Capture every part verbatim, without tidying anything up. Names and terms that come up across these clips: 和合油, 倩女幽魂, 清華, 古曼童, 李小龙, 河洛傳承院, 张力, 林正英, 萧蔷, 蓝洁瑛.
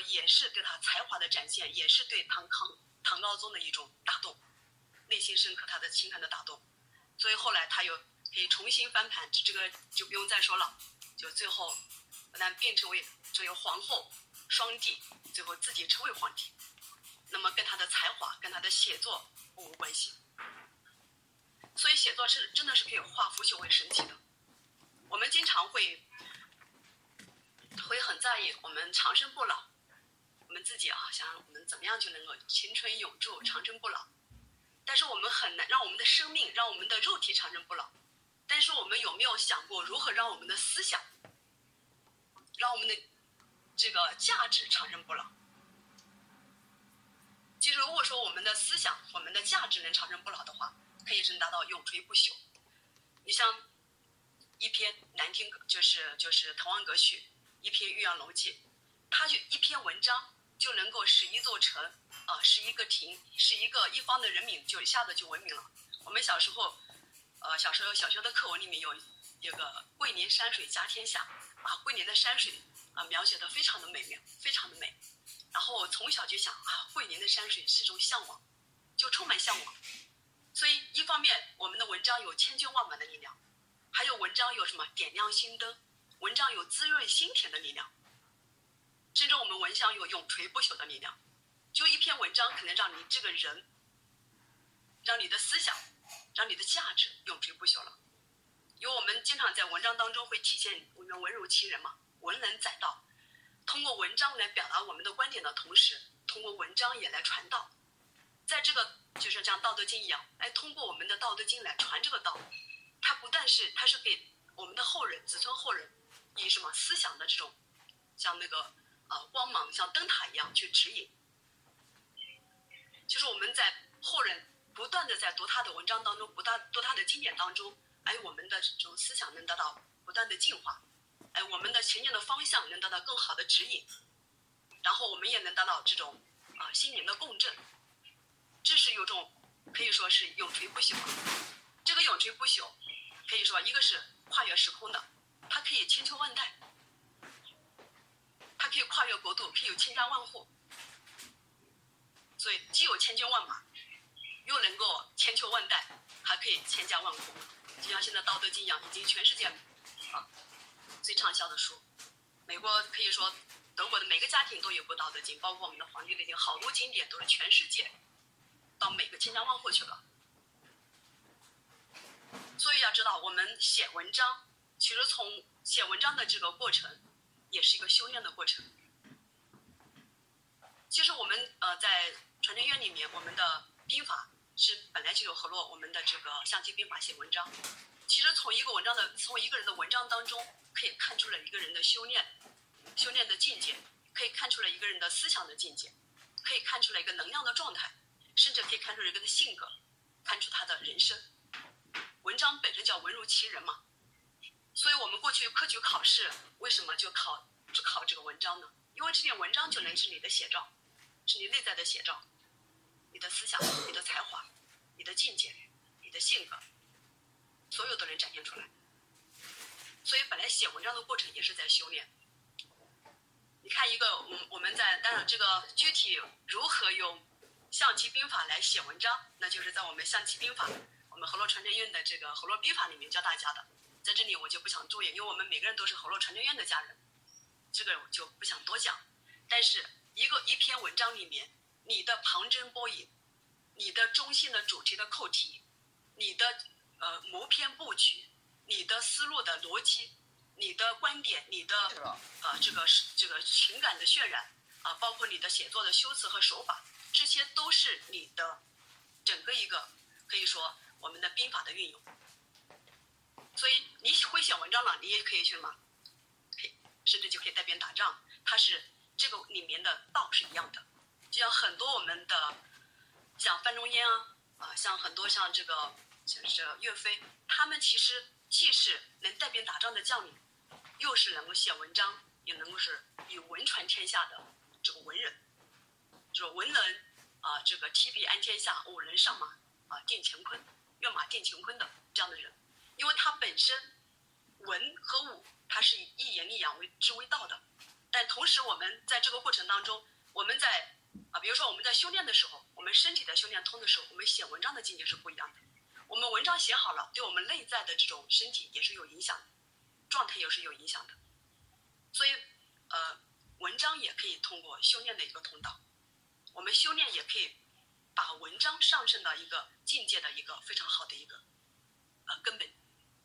教也是对他才华的展现，也是对唐康唐高宗的一种打动，内心深刻他的情感的打动，所以后来他又可以重新翻盘，这个就不用再说了。就最后，那变成为成为皇后双帝，最后自己成为皇帝，那么跟他的才华跟他的写作无关系。所以写作是真的是可以化腐朽为神奇的。我们经常会会很在意我们长生不老，我们自己啊想我们怎么样就能够青春永驻长生不老，但是我们很难让我们的生命让我们的肉体长生不老，但是我们有没有想过如何让我们的思想让我们的这个价值长生不老？其实如果说我们的思想我们的价值能长生不老的话，可以是达到永垂不朽。你像一篇难听就是就是《滕王阁序》，一篇《岳阳楼记》，它就一篇文章就能够使一座城啊、呃、使一个亭使一个一方的人民就一下子就文明了。我们小时候呃小时候小学的课文里面有有个桂林山水甲天下啊，桂林的山水啊描写的非常的美妙非常的美，然后我从小就想啊桂林的山水是一种向往，就充满向往。所以一方面我们的文章有千军万马的力量，还有文章有什么点亮心灯，文章有滋润心田的力量，甚至我们文章有永垂不朽的力量。就一篇文章可能让你这个人让你的思想让你的价值永垂不朽了。因为我们经常在文章当中会体现我们文如其人嘛，文人载道，通过文章来表达我们的观点的同时，通过文章也来传道。在这个就是像《道德经》一样，哎，通过我们的《道德经》来传这个道，它不但是它是给我们的后人子孙后人以什么思想的这种像那个呃光芒像灯塔一样去指引，就是我们在后人不断的在读他的文章当中，不断读他的经典当中，哎，我们的这种思想能得到不断的进化，哎，我们的前进的方向能得到更好的指引，然后我们也能得到这种啊、呃、心灵的共振，这是有种可以说是永垂不朽。这个永垂不朽可以说一个是跨越时空的，它可以千秋万代，它可以跨越国度，可以有千家万户，所以既有千军万马又能够千秋万代，还可以千家万户，就像现在《道德经》一样，已经全世界啊最畅销的书。美国可以说德国的每个家庭都有部《道德经》，包括我们的《黄帝内经》，好多经典都是全世界到每个千家万户去了。所以要知道我们写文章其实从写文章的这个过程也是一个修炼的过程。其实我们呃在传承院里面，我们的兵法是本来就有河洛我们的这个象棋兵法写文章，其实从一个文章的从一个人的文章当中可以看出了一个人的修炼修炼的境界，可以看出了一个人的思想的境界，可以看出了一个能量的状态，甚至可以看出一个人的性格，看出他的人生。文章本身叫文如其人嘛，所以我们过去科举考试为什么就考就考这个文章呢？因为这篇文章就能是你的写照，是你内在的写照，你的思想、你的才华、你的境界、你的性格，所有都能展现出来。所以本来写文章的过程也是在修炼。你看一个我我们在当然这个具体如何用象棋兵法来写文章，那就是在我们象棋兵法我们河洛传承院的这个河洛兵法里面教大家的，在这里我就不想多言，因为我们每个人都是河洛传承院的家人，这个我就不想多讲。但是一个一篇文章里面，你的旁征博引，你的中心的主题的扣题，你的呃谋篇布局，你的思路的逻辑，你的观点，你的呃这个这个情感的渲染啊、呃，包括你的写作的修辞和手法，这些都是你的整个一个可以说我们的兵法的运用。所以你会写文章了，你也可以去嘛，甚至就可以带兵打仗，它是这个里面的道是一样的。就像很多我们的像范仲淹啊啊，像很多像这个就是岳飞，他们其实既是能带兵打仗的将领，又是能够写文章，也能够是以文传天下的这个文人，就是文人啊，这个提笔安天下，五人上马啊定乾坤，跃马定乾坤的这样的人。因为他本身文和武它是以一言一养为之为道的，但同时我们在这个过程当中，我们在啊，比如说我们在修炼的时候，我们身体在修炼通的时候，我们写文章的境界是不一样的。我们文章写好了，对我们内在的这种身体也是有影响的，状态也是有影响的。所以，呃，文章也可以通过修炼的一个通道，我们修炼也可以把文章上升到一个境界的一个非常好的一个呃根本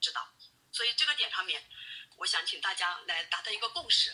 之道。所以这个点上面，我想请大家来达到一个共识：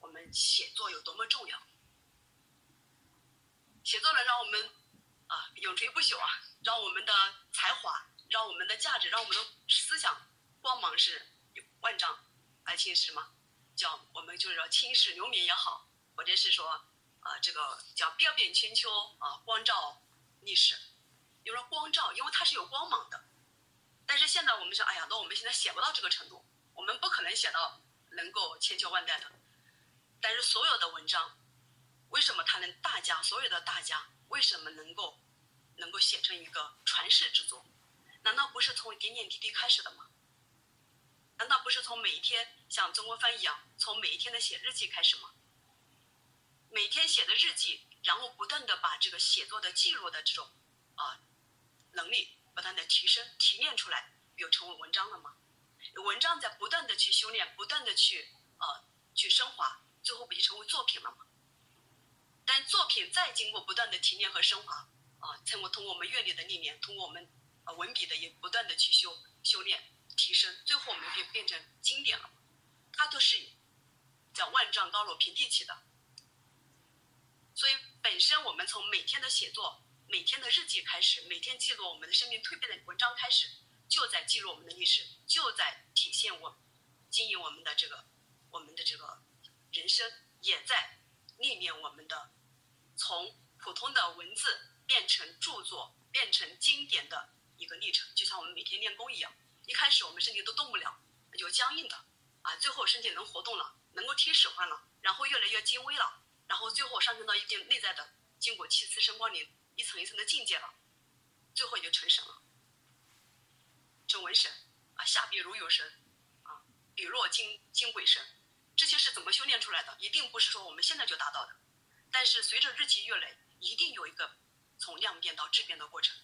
我们写作有多么重要。写作能让我们啊永垂不朽啊，让我们的才华，让我们的价值，让我们的思想光芒是万丈而青史吗？叫我们就是说青史留名也好，或者是说啊这个叫标炳千秋啊，光照历史。比如说光照，因为它是有光芒的，但是现在我们说，哎呀，那我们现在写不到这个程度，我们不可能写到能够千秋万代的。但是所有的文章，为什么他能大家所有的大家为什么能够能够写成一个传世之作？难道不是从点点滴滴开始的吗？难道不是从每一天像曾国藩一样，从每一天的写日记开始吗？每天写的日记，然后不断的把这个写作的记录的这种啊、呃、能力不断的提升提炼出来，有成为文章了吗？文章在不断的去修炼，不断的去呃去升华，最后不就成为作品了吗？但作品再经过不断的提炼和升华，啊，通过通过我们阅历的历练，通过我们呃文笔的也不断的去修修炼提升，最后我们变变成经典了。它都是叫万丈高楼平地起的。所以本身我们从每天的写作、每天的日记开始，每天记录我们的生命蜕变的文章开始，就在记录我们的历史，就在体现我经营我们的这个我们的这个人生，也在历练我们的。从普通的文字变成著作，变成经典的一个历程，就像我们每天练功一样，一开始我们身体都动不了，有僵硬的啊，最后身体能活动了，能够听使唤了，然后越来越精微了，然后最后上升到一定内在的，经过七次升光里一层一层的境界了，最后也就成神了，成文神啊，下笔如有神啊，笔若惊惊鬼神，这些是怎么修炼出来的？一定不是说我们现在就达到的。但是随着日积月累，一定有一个从量变到质变的过程。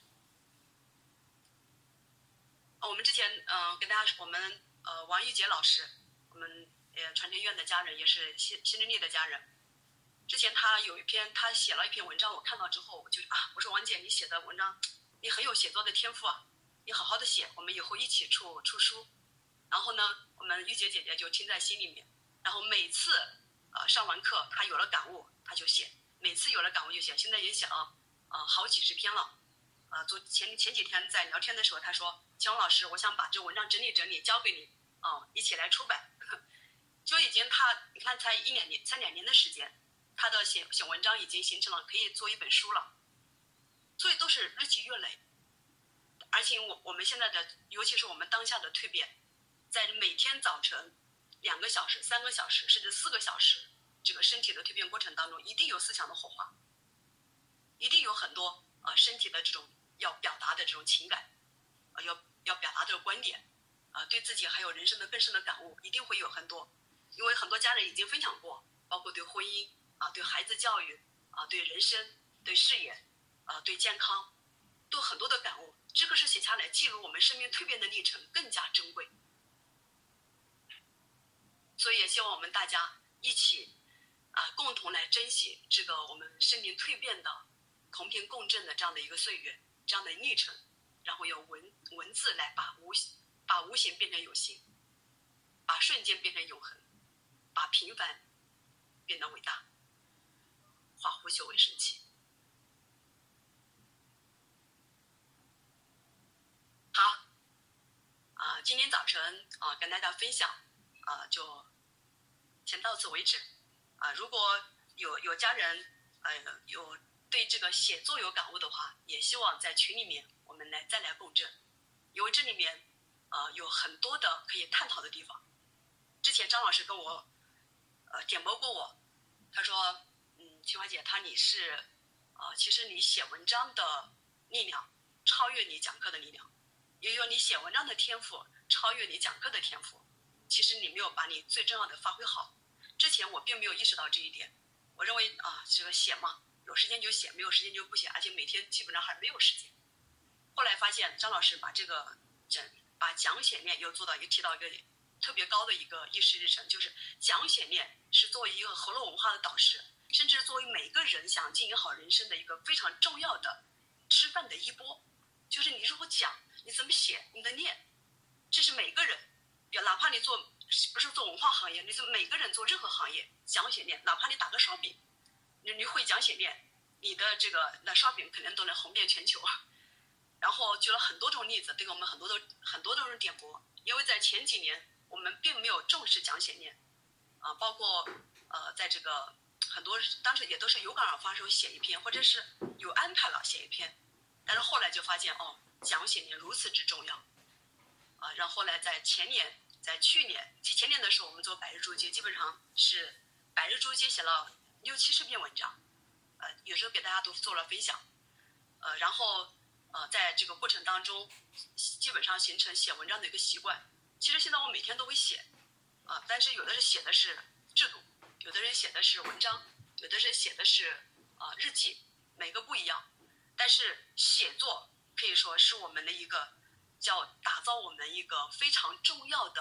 啊、我们之前嗯、呃、跟大家，我们呃王玉杰老师，我们呃传承院的家人，也是新新真力的家人。之前他有一篇，他写了一篇文章，我看到之后我就啊，我说王姐，你写的文章，你很有写作的天赋啊，你好好的写，我们以后一起出出书。然后呢，我们玉杰姐姐就听在心里面，然后每次呃上完课，她有了感悟。他就写，每次有了感悟就写，现在也写了，呃，好几十篇了，呃，昨前前几天在聊天的时候，他说，秦虹老师，我想把这文章整理整理，交给你，啊、呃，一起来出版，就已经他，你看才一两年、三两年的时间，他的写写文章已经形成了，可以做一本书了，所以都是日积月累，而且我我们现在的，尤其是我们当下的蜕变，在每天早晨两个小时、三个小时，甚至四个小时。这个身体的蜕变过程当中，一定有思想的火花，一定有很多啊、呃、身体的这种要表达的这种情感，啊、呃、要要表达的观点，啊、呃、对自己还有人生的更深的感悟，一定会有很多，因为很多家人已经分享过，包括对婚姻啊、对孩子教育啊、对人生、对事业啊、对健康，都很多的感悟。这个是写下来记录我们生命蜕变的历程，更加珍贵。所以也希望我们大家一起。啊，共同来珍惜这个我们生命蜕变的同频共振的这样的一个岁月，这样的历程，然后用文文字来把无把无形变成有形，把瞬间变成永恒，把平凡变得伟大，化腐朽为神奇。好，啊，今天早晨啊跟大家分享啊就先到此为止。啊，如果有有家人，呃，有对这个写作有感悟的话，也希望在群里面我们来再来共振，因为这里面，呃，有很多的可以探讨的地方。之前张老师跟我，呃，点拨过我，他说，嗯，秦华姐，她你是，呃，其实你写文章的力量超越你讲课的力量，也有你写文章的天赋超越你讲课的天赋，其实你没有把你最重要的发挥好。之前我并没有意识到这一点，我认为啊，这个写嘛，有时间就写，没有时间就不写，而且每天基本上还没有时间。后来发现张老师把这个把讲写面又做到一个提到一个特别高的一个议事日程，就是讲写面是作为一个河洛文化的导师，甚至作为每个人想经营好人生的一个非常重要的吃饭的一波，就是你如果讲，你怎么写，你的念，这是每个人，哪怕你做不是做文化行业，你做每个人做任何行业，讲写面，哪怕你打个烧饼，你你会讲写面，你的这个那烧饼可能都能红遍全球。然后举了很多种例子，对我们很多都很多都是点拨，因为在前几年我们并没有重视讲写面，啊，包括呃在这个很多当时也都是有感而发时候写一篇，或者是有安排了写一篇，但是后来就发现哦，讲写面如此之重要，啊，然后后来在前年，在去年前年的时候，我们做百日珠玑，基本上是百日珠玑写了六七十篇文章，呃有时候给大家都做了分享，呃然后。呃，在这个过程当中，基本上形成写文章的一个习惯。其实现在我每天都会写，啊、呃，但是有的人写的是制度，有的人写的是文章，有的人写的是啊、呃、日记，每个不一样。但是写作可以说是我们的一个叫打造我们一个非常重要的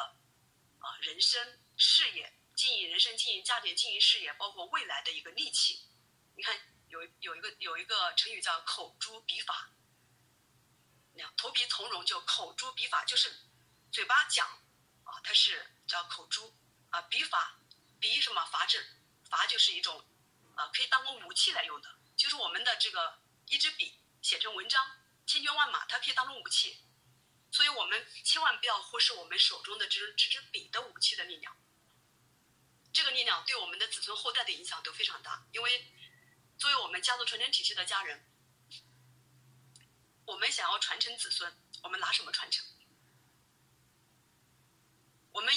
啊、呃、人生事业经营、人生经营、家庭经营、事业，包括未来的一个利器。你看，有有一个有一个成语叫口诛笔伐。投笔从戎，就口诛笔伐，就是嘴巴讲啊，它是叫口诛啊，笔伐，笔什么伐制，伐就是一种啊，可以当做武器来用的，就是我们的这个一支笔写成文章，千军万马，它可以当做武器，所以我们千万不要忽视我们手中的这这支笔的武器的力量，这个力量对我们的子孙后代的影响都非常大，因为作为我们家族传承体系的家人。我们想要传承子孙，我们拿什么传承？我们，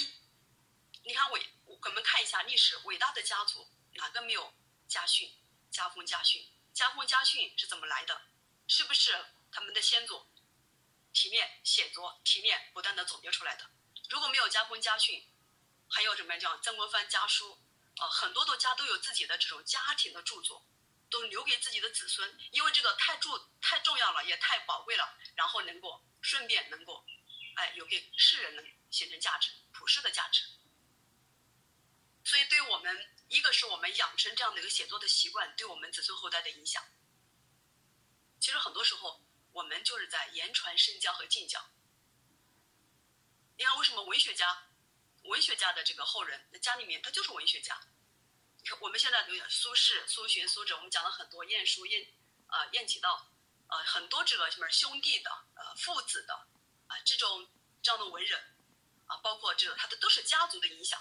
你看伟，我们看一下历史，伟大的家族哪个没有家训？家风家训，家风家训是怎么来的？是不是他们的先祖提炼、写作、提炼不断的总结出来的？如果没有家风家训，还有什么叫曾国藩家书？呃，很多的家都有自己的这种家庭的著作。都留给自己的子孙，因为这个太重太重要了，也太宝贵了，然后能够顺便能够，哎，有给世人能形成价值，普世的价值。所以，对我们一个是我们养成这样的一个写作的习惯，对我们子孙后代的影响。其实很多时候，我们就是在言传身教和敬教。你看，为什么文学家，文学家的这个后人，那家里面他就是文学家。我们现在有苏轼、苏洵、苏辙，我们讲了很多晏殊、晏啊、晏几道，呃，很多这个什么兄弟的、呃父子的，啊、呃、这种这样的文人，啊、呃，包括这种他的都是家族的影响。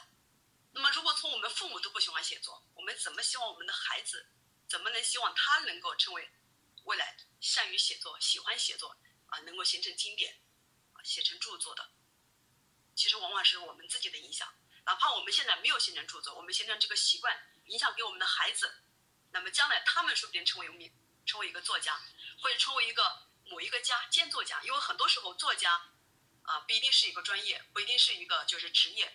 那么，如果从我们父母都不喜欢写作，我们怎么希望我们的孩子，怎么能希望他能够成为未来善于写作、喜欢写作啊、呃，能够形成经典，啊、呃，写成著作的？其实往往是我们自己的影响，哪怕我们现在没有形成著作，我们形成这个习惯。影响给我们的孩子，那么将来他们说不定成为名，成为一个作家，或者成为一个某一个家兼作家。因为很多时候作家，啊、呃，不一定是一个专业，不一定是一个就是职业，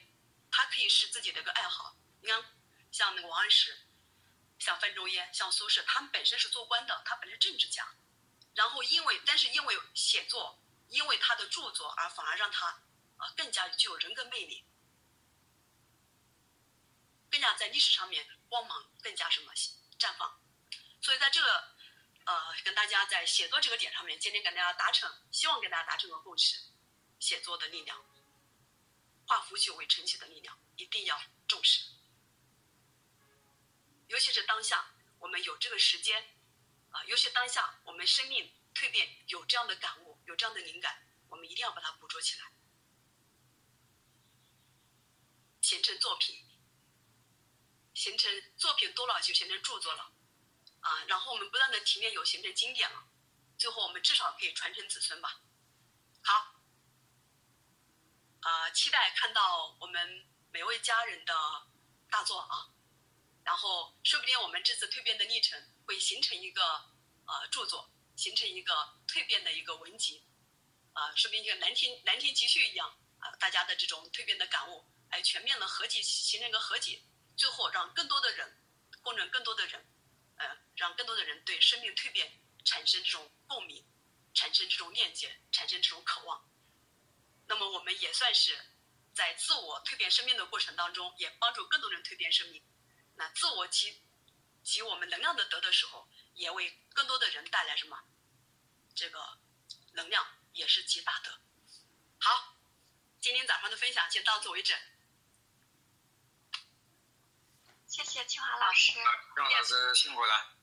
他可以是自己的一个爱好。你看，像那个王安石，像范仲淹，像苏轼，他们本身是做官的，他本身政治家，然后因为但是因为写作，因为他的著作而反而让他啊、呃、更加具有人格魅力，更加在历史上面。光芒更加什么绽放，所以在这个呃跟大家在写作这个点上面，今天跟大家达成，希望跟大家达成个共识：写作的力量，化腐朽为神奇的力量，一定要重视。尤其是当下，我们有这个时间啊、呃，尤其当下我们生命蜕变有这样的感悟，有这样的灵感，我们一定要把它捕捉起来，形成作品。形成作品多了就形成著作了，啊，然后我们不断的提炼有形成经典了，最后我们至少可以传承子孙吧。好，啊，期待看到我们每位家人的大作啊，然后说不定我们这次蜕变的历程会形成一个呃著作，形成一个蜕变的一个文集，啊，说不定像南天南天集序一样啊，大家的这种蜕变的感悟，哎，全面的合集，形成一个合集。最后让更多的人，供能更多的人，呃，让更多的人对生命蜕变产生这种共鸣，产生这种链接，产生这种渴望。那么我们也算是在自我蜕变生命的过程当中，也帮助更多人蜕变生命。那自我及及我们能量的德的时候，也为更多的人带来什么？这个能量也是极大的。好，今天早上的分享先到此为止。谢谢清华老师，清华老师辛苦了。